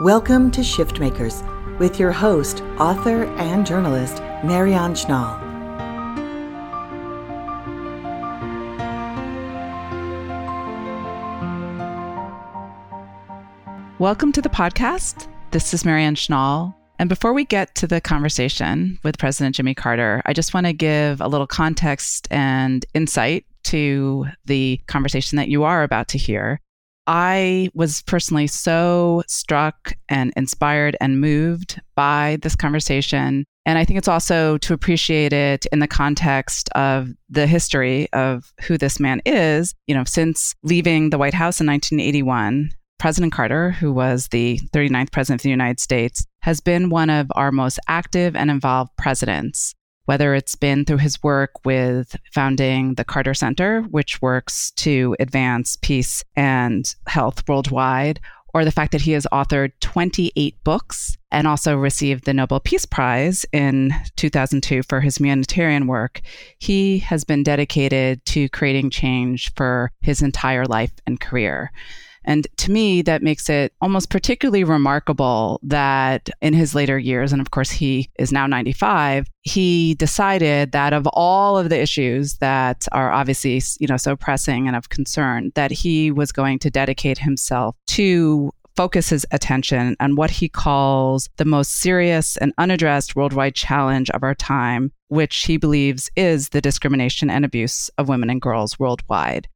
Welcome to Shift Makers with your host, author, and journalist, Marianne Schnall. Welcome to the podcast. This is Marianne Schnall. And before we get to the conversation with President Jimmy Carter, I just want to give a little context and insight to the conversation that you are about to hear. I was personally so struck and inspired and moved by this conversation. And I think it's also to appreciate it in the context of the history of who this man is. You know, since leaving the White House in 1981, President Carter, who was the 39th president of the United States, has been one of our most active and involved presidents. Whether it's been through his work with founding the Carter Center, which works to advance peace and health worldwide, or the fact that he has authored 28 books and also received the Nobel Peace Prize in 2002 for his humanitarian work, he has been dedicated to creating change for his entire life and career. And to me, that makes it almost particularly remarkable that in his later years, and of course he is now 95, he decided that of all of the issues that are obviously, you know, so pressing and of concern, that he was going to dedicate himself to focus his attention on what he calls the most serious and unaddressed worldwide challenge of our time, which he believes is the discrimination and abuse of women and girls worldwide.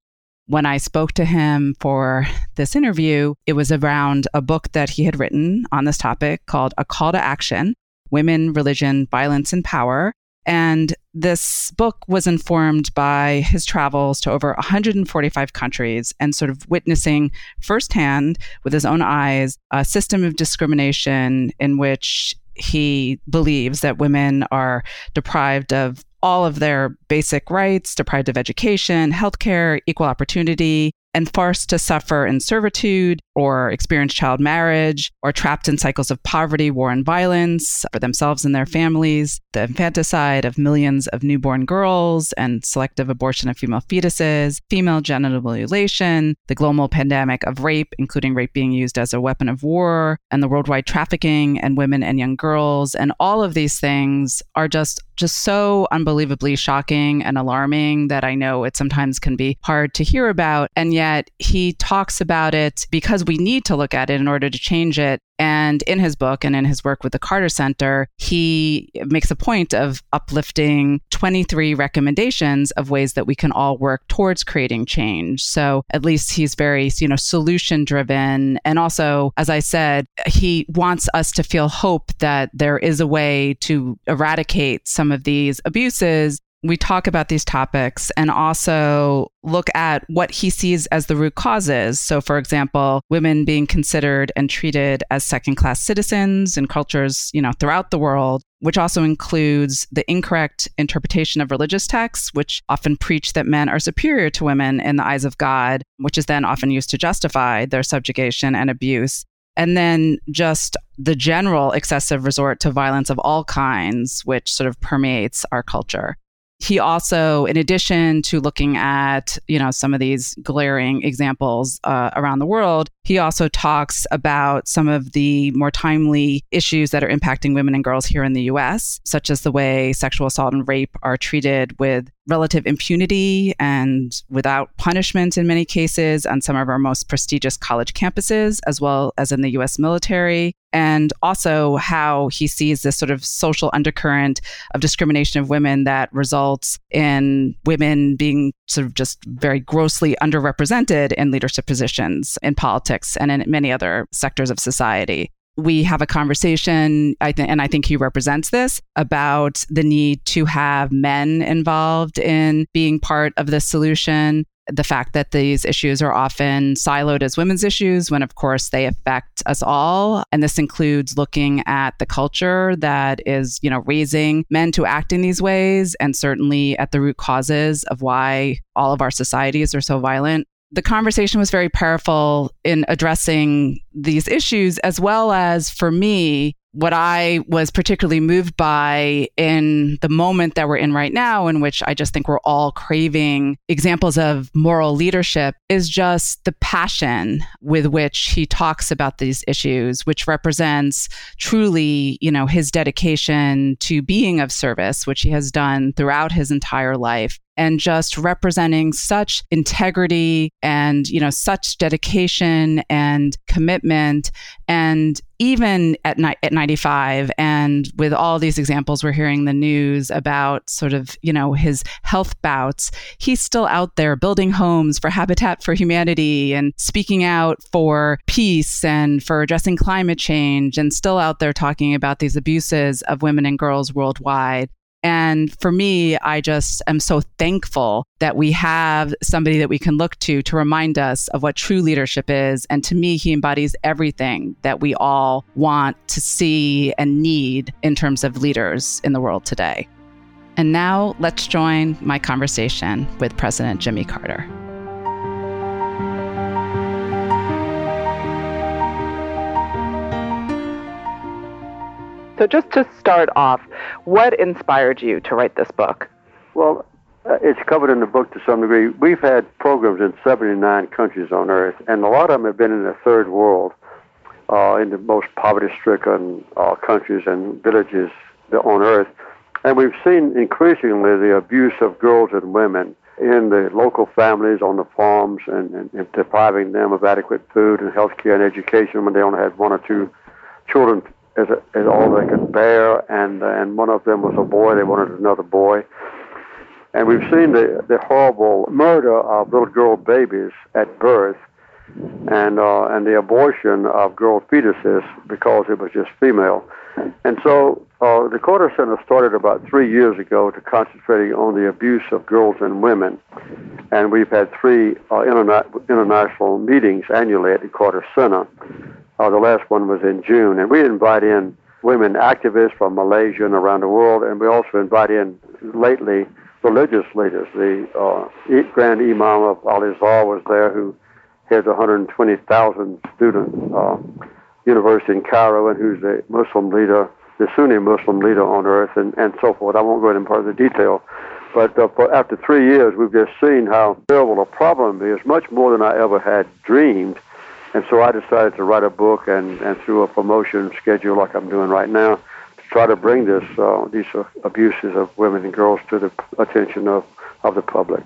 When I spoke to him for this interview, it was around a book that he had written on this topic called A Call to Action: Women, Religion, Violence, and Power. And this book was informed by his travels to over 145 countries and sort of witnessing firsthand with his own eyes a system of discrimination in which he believes that women are deprived of all of their basic rights, deprived of education, healthcare, equal opportunity, and forced to suffer in servitude or experience child marriage or trapped in cycles of poverty, war, and violence for themselves and their families, the infanticide of millions of newborn girls and selective abortion of female fetuses, female genital mutilation, the global pandemic of rape, including rape being used as a weapon of war, and the worldwide trafficking in women and young girls. And all of these things are just so unbelievably shocking and alarming that I know it sometimes can be hard to hear about. And yet he talks about it because we need to look at it in order to change it. And in his book and in his work with the Carter Center, he makes a point of uplifting 23 recommendations of ways that we can all work towards creating change. So at least he's very, solution driven. And also, as I said, he wants us to feel hope that there is a way to eradicate some of these abuses. We talk about these topics and also look at what he sees as the root causes. So, for example, women being considered and treated as second-class citizens in cultures, throughout the world, which also includes the incorrect interpretation of religious texts, which often preach that men are superior to women in the eyes of God, which is then often used to justify their subjugation and abuse. And then just the general excessive resort to violence of all kinds, which sort of permeates our culture. He also, in addition to looking at, some of these glaring examples around the world, he also talks about some of the more timely issues that are impacting women and girls here in the U.S., such as the way sexual assault and rape are treated with relative impunity and without punishment in many cases on some of our most prestigious college campuses, as well as in the U.S. military. And also how he sees this sort of social undercurrent of discrimination of women that results in women being sort of just very grossly underrepresented in leadership positions in politics and in many other sectors of society. We have a conversation, and I think he represents this, about the need to have men involved in being part of the solution. The fact that these issues are often siloed as women's issues when, of course, they affect us all. And this includes looking at the culture that is, raising men to act in these ways and certainly at the root causes of why all of our societies are so violent. The conversation was very powerful in addressing these issues, as well as, for me, what I was particularly moved by in the moment that we're in right now, in which I just think we're all craving examples of moral leadership, is just the passion with which he talks about these issues, which represents truly, you know, his dedication to being of service, which he has done throughout his entire life, and just representing such integrity and, you know, such dedication and commitment. And even at 95, and with all these examples we're hearing in the news about sort of, you know, his health bouts, he's still out there building homes for Habitat for Humanity and speaking out for peace and for addressing climate change, and still out there talking about these abuses of women and girls worldwide. And for me, I just am so thankful that we have somebody that we can look to remind us of what true leadership is. And to me, he embodies everything that we all want to see and need in terms of leaders in the world today. And now let's join my conversation with President Jimmy Carter. So just to start off, what inspired you to write this book? Well, it's covered in the book to some degree. We've had programs in 79 countries on Earth, and a lot of them have been in the third world, in the most poverty-stricken countries and villages on Earth. And we've seen increasingly the abuse of girls and women in the local families, on the farms, and depriving them of adequate food and health care and education when they only had one or two children as all they could bear, and one of them was a boy. They wanted another boy. And we've seen the horrible murder of little girl babies at birth, and the abortion of girl fetuses because it was just female. And so the Carter Center started about 3 years ago to concentrating on the abuse of girls and women. And we've had three international meetings annually at the Carter Center. The last one was in June, and we invite in women activists from Malaysia and around the world, and we also invite in lately religious leaders. The Grand Imam of Al Azhar was there, who has 120,000 student university in Cairo, and who's the Muslim leader, the Sunni Muslim leader on Earth, and so forth. I won't go into further detail, but after 3 years, we've just seen how terrible a problem is, much more than I ever had dreamed. And so I decided to write a book, and through a promotion schedule like I'm doing right now, to try to bring this these abuses of women and girls to the attention of the public.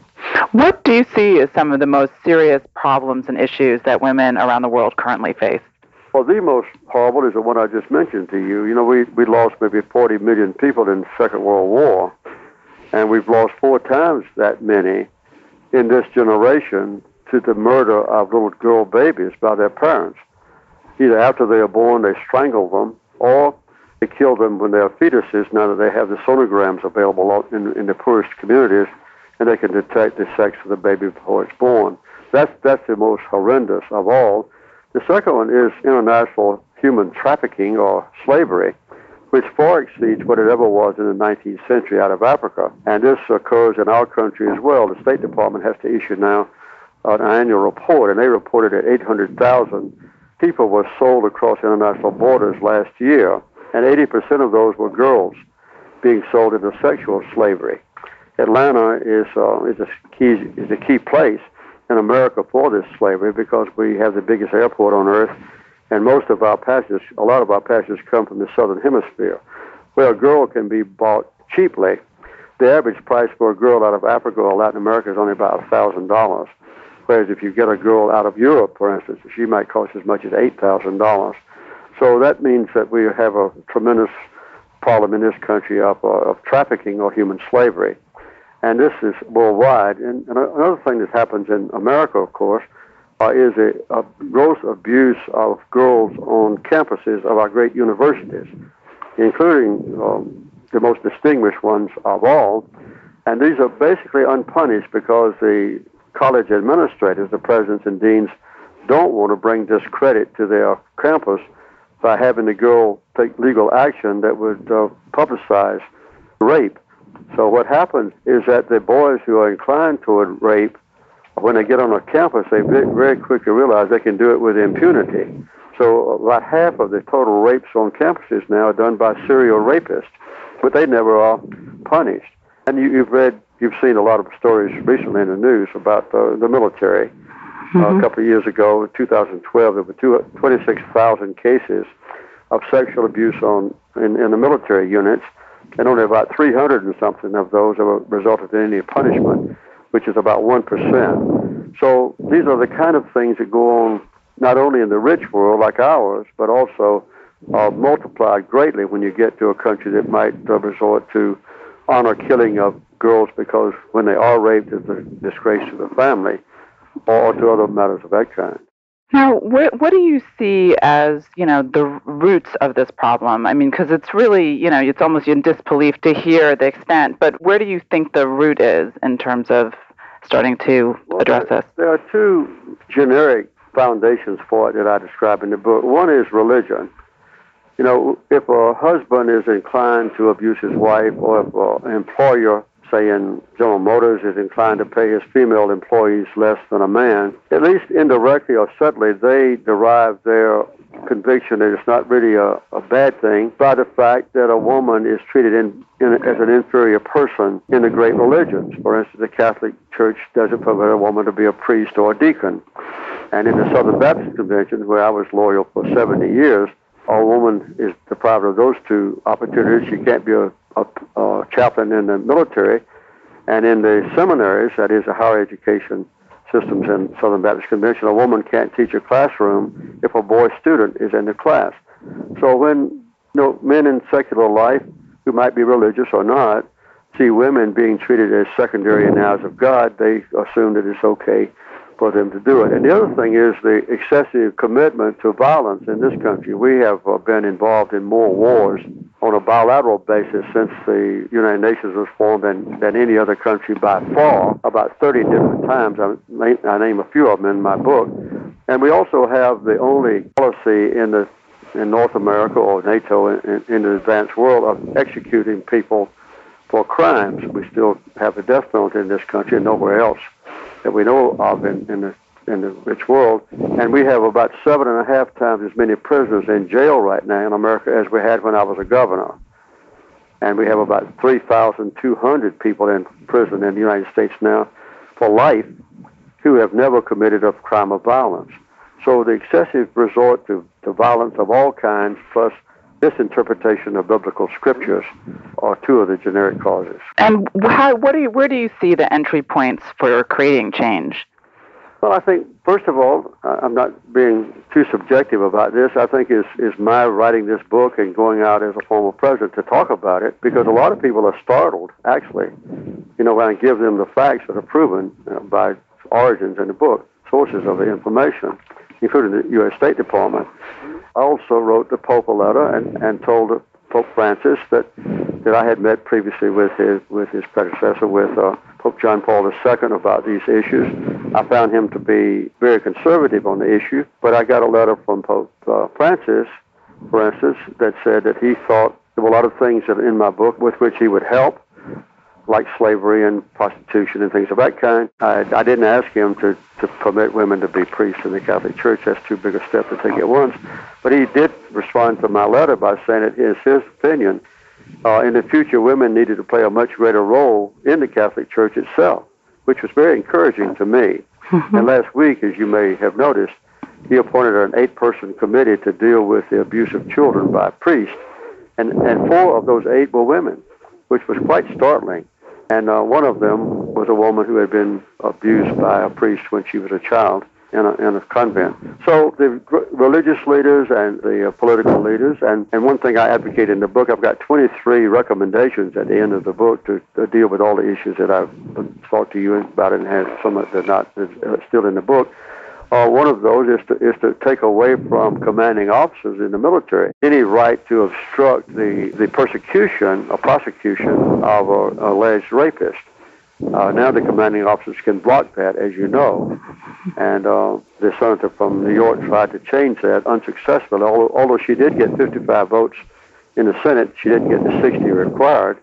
What do you see as some of the most serious problems and issues that women around the world currently face? Well, the most horrible is the one I just mentioned to you. You know, we lost maybe 40 million people in the Second World War, and we've lost four times that many in this generation to the murder of little girl babies by their parents. Either after they are born, they strangle them, or they kill them when they are fetuses. Now that they have the sonograms available in the poorest communities, and they can detect the sex of the baby before it's born. That's the most horrendous of all. The second one is international human trafficking or slavery, which far exceeds what it ever was in the 19th century out of Africa. And this occurs in our country as well. The State Department has to issue now an annual report, and they reported that 800,000 people were sold across international borders last year, and 80% of those were girls being sold into sexual slavery. Atlanta is a key place in America for this slavery because we have the biggest airport on Earth, and a lot of our passengers come from the Southern Hemisphere, where a girl can be bought cheaply. The average price for a girl out of Africa or Latin America is only about $1,000. Whereas if you get a girl out of Europe, for instance, she might cost as much as $8,000. So that means that we have a tremendous problem in this country of trafficking or human slavery. And this is worldwide. And another thing that happens in America, of course, is a gross abuse of girls on campuses of our great universities, including the most distinguished ones of all. And these are basically unpunished because the college administrators, the presidents and deans, don't want to bring discredit to their campus by having the girl take legal action that would publicize rape. So what happens is that the boys who are inclined toward rape when they get on a campus, they very quickly realize they can do it with impunity. So about half of the total rapes on campuses now are done by serial rapists, but they never are punished. And you've seen a lot of stories recently in the news about the military. A couple of years ago, in 2012, there were 26,000 cases of sexual abuse in the military units, and only about 300 and something of those have resulted in any punishment, which is about 1%. So these are the kind of things that go on not only in the rich world like ours, but also are multiplied greatly when you get to a country that might resort to honor killing of girls, because when they are raped, it's a disgrace to the family, or to other matters of that kind. Now, what do you see as, the roots of this problem? I mean, because it's really, it's almost in disbelief to hear the extent, but where do you think the root is in terms of starting to address this? There are two generic foundations for it that I describe in the book. One is religion. If a husband is inclined to abuse his wife, or if an employer, say in General Motors, is inclined to pay his female employees less than a man, at least indirectly or subtly, they derive their conviction that it's not really a bad thing by the fact that a woman is treated as an inferior person in the great religions. For instance, the Catholic Church doesn't permit a woman to be a priest or a deacon. And in the Southern Baptist Convention, where I was loyal for 70 years, a woman is deprived of those two opportunities. She can't be a chaplain in the military, and in the seminaries, that is the higher education systems in Southern Baptist Convention, a woman can't teach a classroom if a boy student is in the class. So when men in secular life, who might be religious or not, see women being treated as secondary in the eyes of God, they assume that it's okay for them to do it. And the other thing is the excessive commitment to violence in this country. We have been involved in more wars on a bilateral basis since the United Nations was formed than any other country by far, about 30 different times. I name a few of them in my book. And we also have the only policy in North America, or NATO in the advanced world, of executing people for crimes. We still have the death penalty in this country and nowhere else that we know of in the rich world. And we have about 7.5 times as many prisoners in jail right now in America as we had when I was a governor. And we have about 3,200 people in prison in the United States now for life who have never committed a crime of violence. So the excessive resort to violence of all kinds, plus misinterpretation of biblical scriptures, are two of the generic causes. And where do you see the entry points for creating change? Well, I think, first of all, I'm not being too subjective about this. I think is my writing this book and going out as a former president to talk about it, because a lot of people are startled, actually, when I give them the facts that are proven by origins in the book, sources of the information, including the U.S. State Department. I also wrote the Pope a letter and told Pope Francis that I had met previously with his predecessor, with Pope John Paul II, about these issues. I found him to be very conservative on the issue, but I got a letter from Pope Francis, for instance, that said that he thought there were a lot of things that in my book with which he would help, like slavery and prostitution and things of that kind. I didn't ask him to permit women to be priests in the Catholic Church. That's too big a step to take at once. But he did respond to my letter by saying it is his opinion. In the future, women needed to play a much greater role in the Catholic Church itself, which was very encouraging to me. And last week, as you may have noticed, he appointed an 8-person committee to deal with the abuse of children by priests. And 4 of those 8 were women, which was quite startling. And one of them was a woman who had been abused by a priest when she was a child in a convent. So the religious leaders and the political leaders, and one thing I advocate in the book, I've got 23 recommendations at the end of the book to deal with all the issues that I've talked to you about, and have some that are not still in the book. One of those is to take away from commanding officers in the military any right to obstruct the persecution or prosecution of an alleged rapist. Now the commanding officers can block that, as you know. And the senator from New York tried to change that unsuccessfully. Although she did get 55 votes in the Senate, she didn't get the 60 required.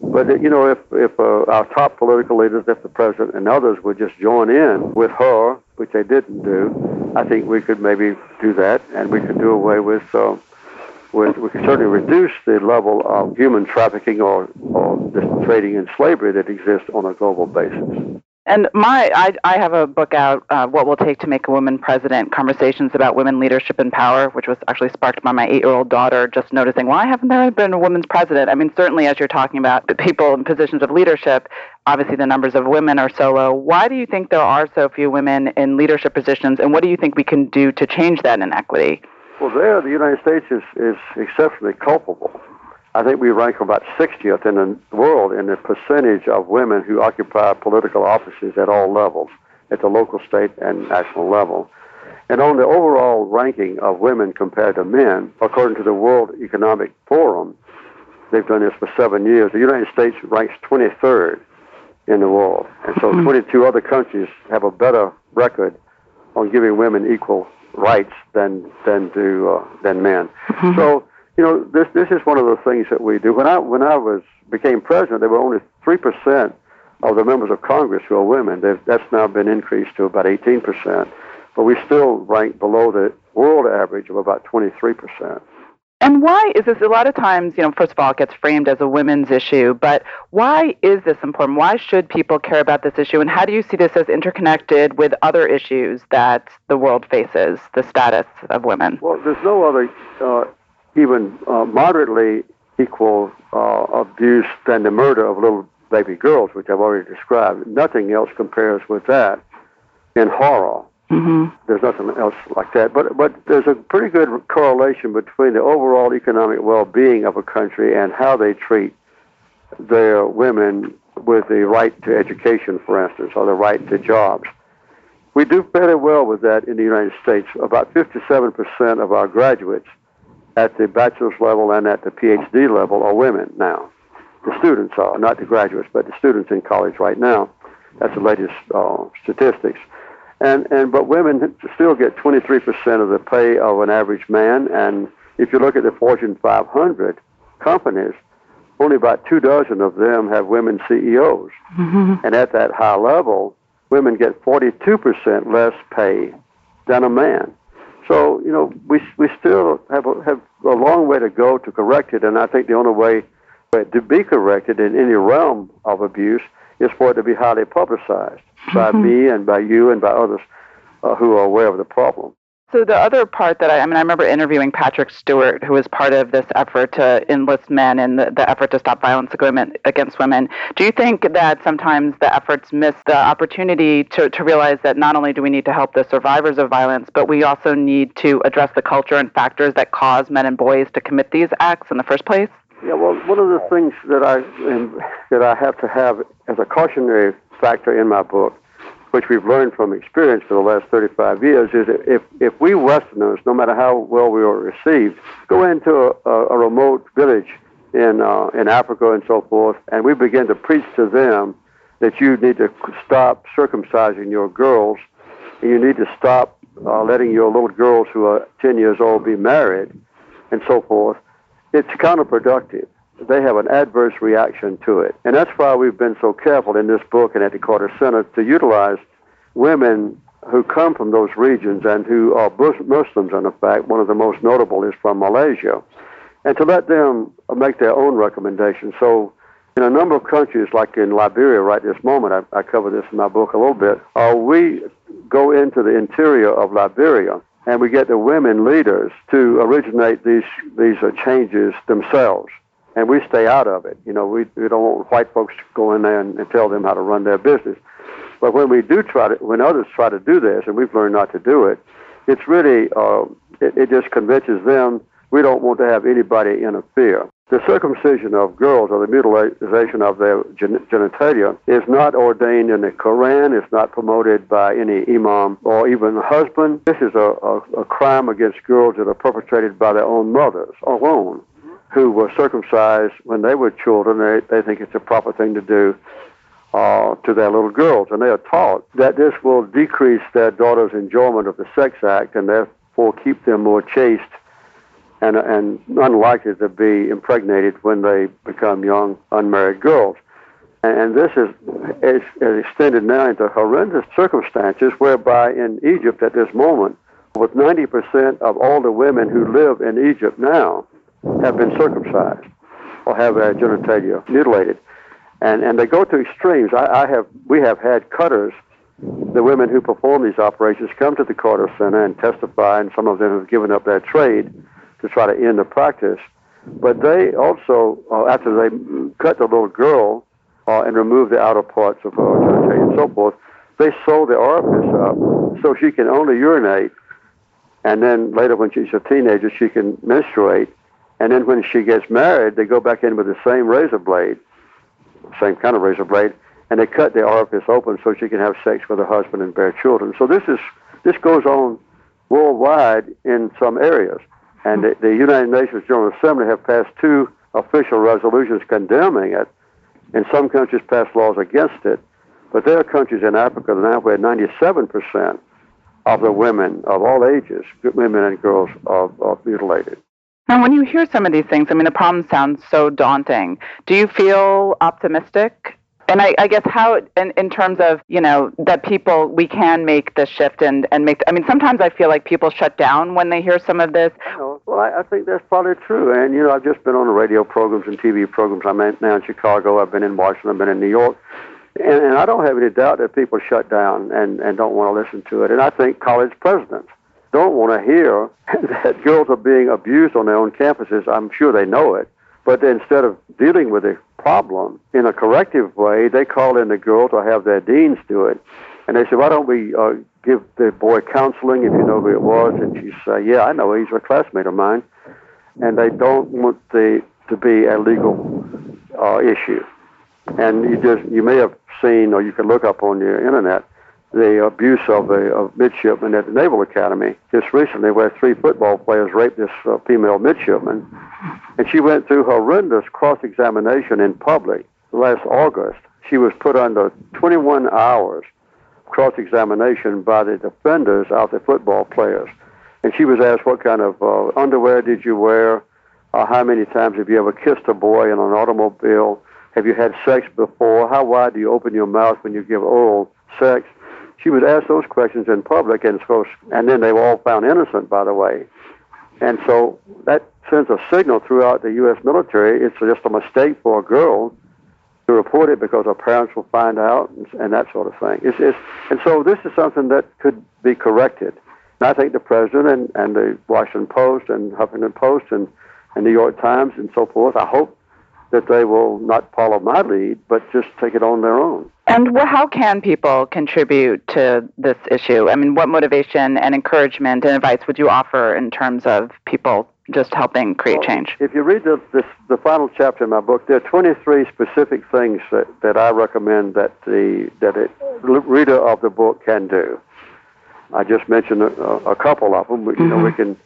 But, you know, if our top political leaders, if the president and others would just join in with her, which they didn't do, I think we could maybe do that, and we could do away with we could certainly reduce the level of human trafficking or this trading in slavery that exists on a global basis. And I have a book out, What Will Take to Make a Woman President, Conversations about Women, Leadership, and Power, which was actually sparked by my 8-year-old daughter just noticing, why haven't there been a woman's president? I mean, certainly as you're talking about the people in positions of leadership, obviously the numbers of women are so low. Why do you think there are so few women in leadership positions, and what do you think we can do to change that inequity? Well, there, the United States is exceptionally culpable. I think we rank about 60th in the world in the percentage of women who occupy political offices at all levels, at the local, state, and national level. And on the overall ranking of women compared to men, according to the World Economic Forum, they've done this for 7 years, the United States ranks 23rd in the world. And so 22 other countries have a better record on giving women equal rights than men. Mm-hmm. So, you know, this is one of the things that we do. When I became president, there were only 3% of the members of Congress who are women. That's now been increased to about 18%, but we still rank below the world average of about 23%. And why is this? A lot of times, you know, first of all, it gets framed as a women's issue, but why is this important? Why should people care about this issue? And how do you see this as interconnected with other issues that the world faces, the status of women? Well, there's no other even moderately equal abuse than the murder of little baby girls, which I've already described. Nothing else compares with that in horror. Mm-hmm. There's nothing else like that. But there's a pretty good correlation between the overall economic well-being of a country and how they treat their women with the right to education, for instance, or the right to jobs. We do fairly well with that in the United States. About 57% of our graduates at the bachelor's level and at the PhD level are women now. The students are, not the graduates, but the students in college right now. That's the latest statistics. But women still get 23% of the pay of an average man, and if you look at the Fortune 500 companies, only about 24 of them have women CEOs. Mm-hmm. And at that high level, women get 42% less pay than a man. So, you know, we still have a long way to go to correct it, and I think the only way to be corrected in any realm of abuse is for it to be highly publicized by me and by you and by others who are aware of the problem. So the other part that I remember interviewing Patrick Stewart, who was part of this effort to enlist men in the effort to stop violence against women. Do you think that sometimes the efforts miss the opportunity to realize that not only do we need to help the survivors of violence, but we also need to address the culture and factors that cause men and boys to commit these acts in the first place? Yeah, well, one of the things that I have to have as a cautionary factor in my book, which we've learned from experience for the last 35 years, is that if we Westerners, no matter how well we are received, go into a remote village in Africa and so forth, and we begin to preach to them that you need to stop circumcising your girls, and you need to stop letting your little girls who are 10 years old be married, and so forth, it's counterproductive. They have an adverse reaction to it. And that's why we've been so careful in this book and at the Carter Center to utilize women who come from those regions and who are Muslims, in fact. One of the most notable is from Malaysia. And to let them make their own recommendations. So in a number of countries, like in Liberia right this moment, I cover this in my book a little bit, we go into the interior of Liberia and we get the women leaders to originate these changes themselves. And we stay out of it. You know, we don't want white folks to go in there and tell them how to run their business. But when others try to do this, and we've learned not to do it, it's really, it just convinces them we don't want to have anybody interfere. The circumcision of girls or the mutilation of their genitalia is not ordained in the Quran. It's not promoted by any imam or even husband. This is a crime against girls that are perpetrated by their own mothers alone, who were circumcised when they were children. They think it's a proper thing to do to their little girls. And they are taught that this will decrease their daughters' enjoyment of the sex act and therefore keep them more chaste and unlikely to be impregnated when they become young, unmarried girls. And this is extended now into horrendous circumstances whereby in Egypt at this moment, with 90% of all the women who live in Egypt now have been circumcised or have their genitalia mutilated. And they go to extremes. We have had cutters, the women who perform these operations, come to the Carter Center and testify, and some of them have given up their trade to try to end the practice. But they also, after they cut the little girl and remove the outer parts of her genitalia and so forth, they sew the orifice up so she can only urinate, and then later when she's a teenager she can menstruate, and then when she gets married they go back in with the same razor blade, same kind of razor blade, and they cut the orifice open so she can have sex with her husband and bear children. So this goes on worldwide in some areas. And the United Nations General Assembly have passed 2 official resolutions condemning it, and some countries passed laws against it. But there are countries in Africa now where 97% of the women of all ages, women and girls, are mutilated. Now, when you hear some of these things, I mean, the problem sounds so daunting. Do you feel optimistic? And I guess how, in terms of, you know, that people, we can make this shift and make, I mean, sometimes I feel like people shut down when they hear some of this. You know, well, I think that's probably true. And, you know, I've just been on the radio programs and TV programs. I'm now in Chicago. I've been in Washington. I've been in New York. And I don't have any doubt that people shut down and don't want to listen to it. And I think college presidents don't want to hear that girls are being abused on their own campuses. I'm sure they know it, but instead of dealing with the problem in a corrective way, they call in the girls or have their deans do it, and they say, why don't we give the boy counseling, if you know who it was? And she say, yeah, I know, he's a classmate of mine. And they don't want to be a legal issue. And you may have seen, or you can look up on your internet, the abuse of a midshipman at the Naval Academy just recently, where 3 football players raped this female midshipman. And she went through horrendous cross-examination in public last August. She was put under 21 hours cross-examination by the defenders of the football players. And she was asked, what kind of underwear did you wear? How many times have you ever kissed a boy in an automobile? Have you had sex before? How wide do you open your mouth when you give oral sex? She was asked those questions in public, and then they were all found innocent, by the way. And so that sends a signal throughout the U.S. military. It's just a mistake for a girl to report it because her parents will find out and that sort of thing. And so this is something that could be corrected. And I think the president and the Washington Post and Huffington Post and New York Times and so forth, I hope that they will not follow my lead, but just take it on their own. And how can people contribute to this issue? I mean, what motivation and encouragement and advice would you offer in terms of people just helping create change? If you read the final chapter in my book, there are 23 specific things that I recommend that a reader of the book can do. I just mentioned a couple of them. Mm-hmm. You know, we can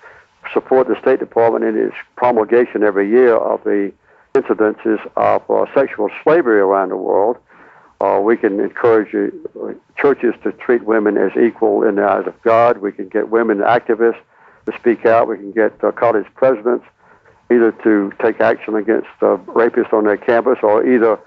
support the State Department in its promulgation every year of the incidences of sexual slavery around the world. We can encourage churches to treat women as equal in the eyes of God. We can get women activists to speak out. We can get college presidents either to take action against rapists on their campus, or either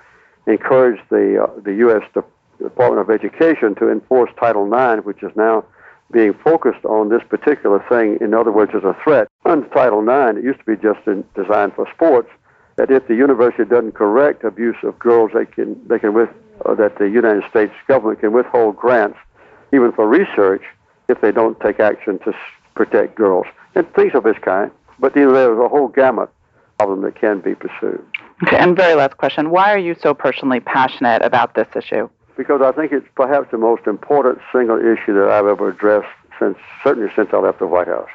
encourage the U.S. Department of Education to enforce Title IX, which is now being focused on this particular thing. In other words, as a threat. Under Title IX, it used to be just designed for sports, that if the university doesn't correct abuse of girls, that the United States government can withhold grants, even for research, if they don't take action to protect girls, and things of this kind. But there's a whole gamut of them that can be pursued. Okay, and very last question. Why are you so personally passionate about this issue? Because I think it's perhaps the most important single issue that I've ever addressed, certainly since I left the White House.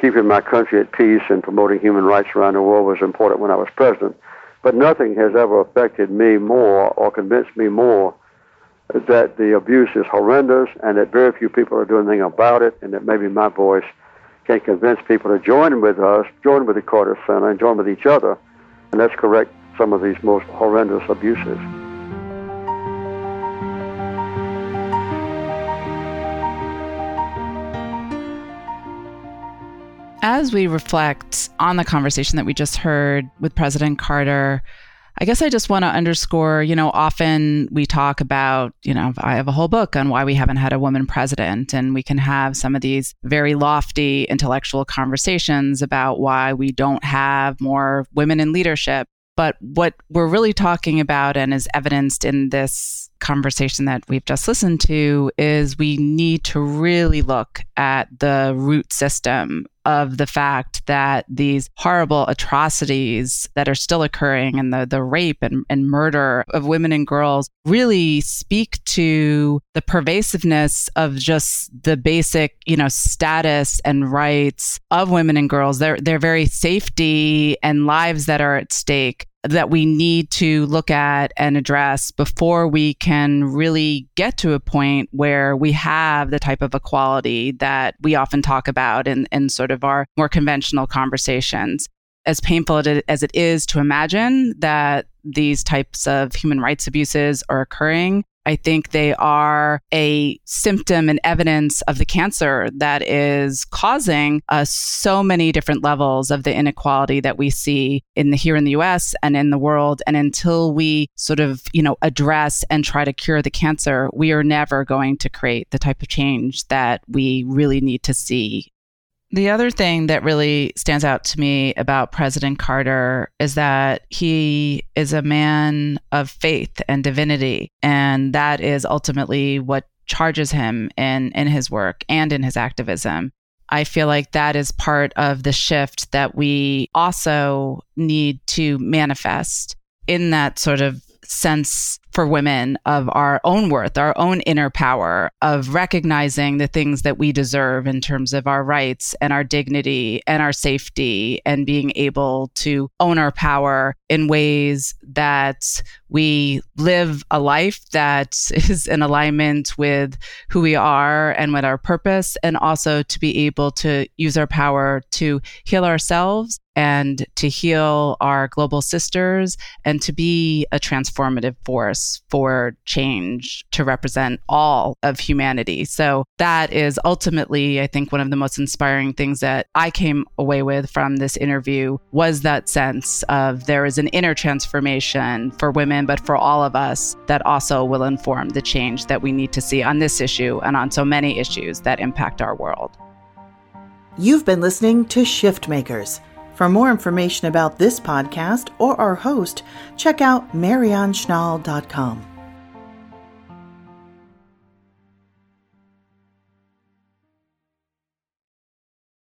Keeping my country at peace and promoting human rights around the world was important when I was president. But nothing has ever affected me more or convinced me more that the abuse is horrendous and that very few people are doing anything about it, and that maybe my voice can convince people to join with us, join with the Carter Center, and join with each other, and let's correct some of these most horrendous abuses. As we reflect on the conversation that we just heard with President Carter, I guess I just want to underscore, often we talk about, I have a whole book on why we haven't had a woman president, and we can have some of these very lofty intellectual conversations about why we don't have more women in leadership. But what we're really talking about, and is evidenced in this conversation that we've just listened to, is we need to really look at the root system of the fact that these horrible atrocities that are still occurring, and the rape and murder of women and girls, really speak to the pervasiveness of just the basic, status and rights of women and girls, their very safety and lives that are at stake, that we need to look at and address before we can really get to a point where we have the type of equality that we often talk about in sort of our more conventional conversations. As painful as it is to imagine that these types of human rights abuses are occurring, I think they are a symptom and evidence of the cancer that is causing so many different levels of the inequality that we see here in the U.S. and in the world. And until we sort of, address and try to cure the cancer, we are never going to create the type of change that we really need to see. The other thing that really stands out to me about President Carter is that he is a man of faith and divinity, and that is ultimately what charges him in his work and in his activism. I feel like that is part of the shift that we also need to manifest in that sort of sense for women of our own worth, our own inner power, of recognizing the things that we deserve in terms of our rights and our dignity and our safety, and being able to own our power in ways that we live a life that is in alignment with who we are and with our purpose, and also to be able to use our power to heal ourselves and to heal our global sisters, and to be a transformative force for change to represent all of humanity. So that is ultimately, I think, one of the most inspiring things that I came away with from this interview, was that sense of there is an inner transformation for women, but for all of us, that also will inform the change that we need to see on this issue and on so many issues that impact our world. You've been listening to Shift Makers. For more information about this podcast or our host, check out mariannechnall.com.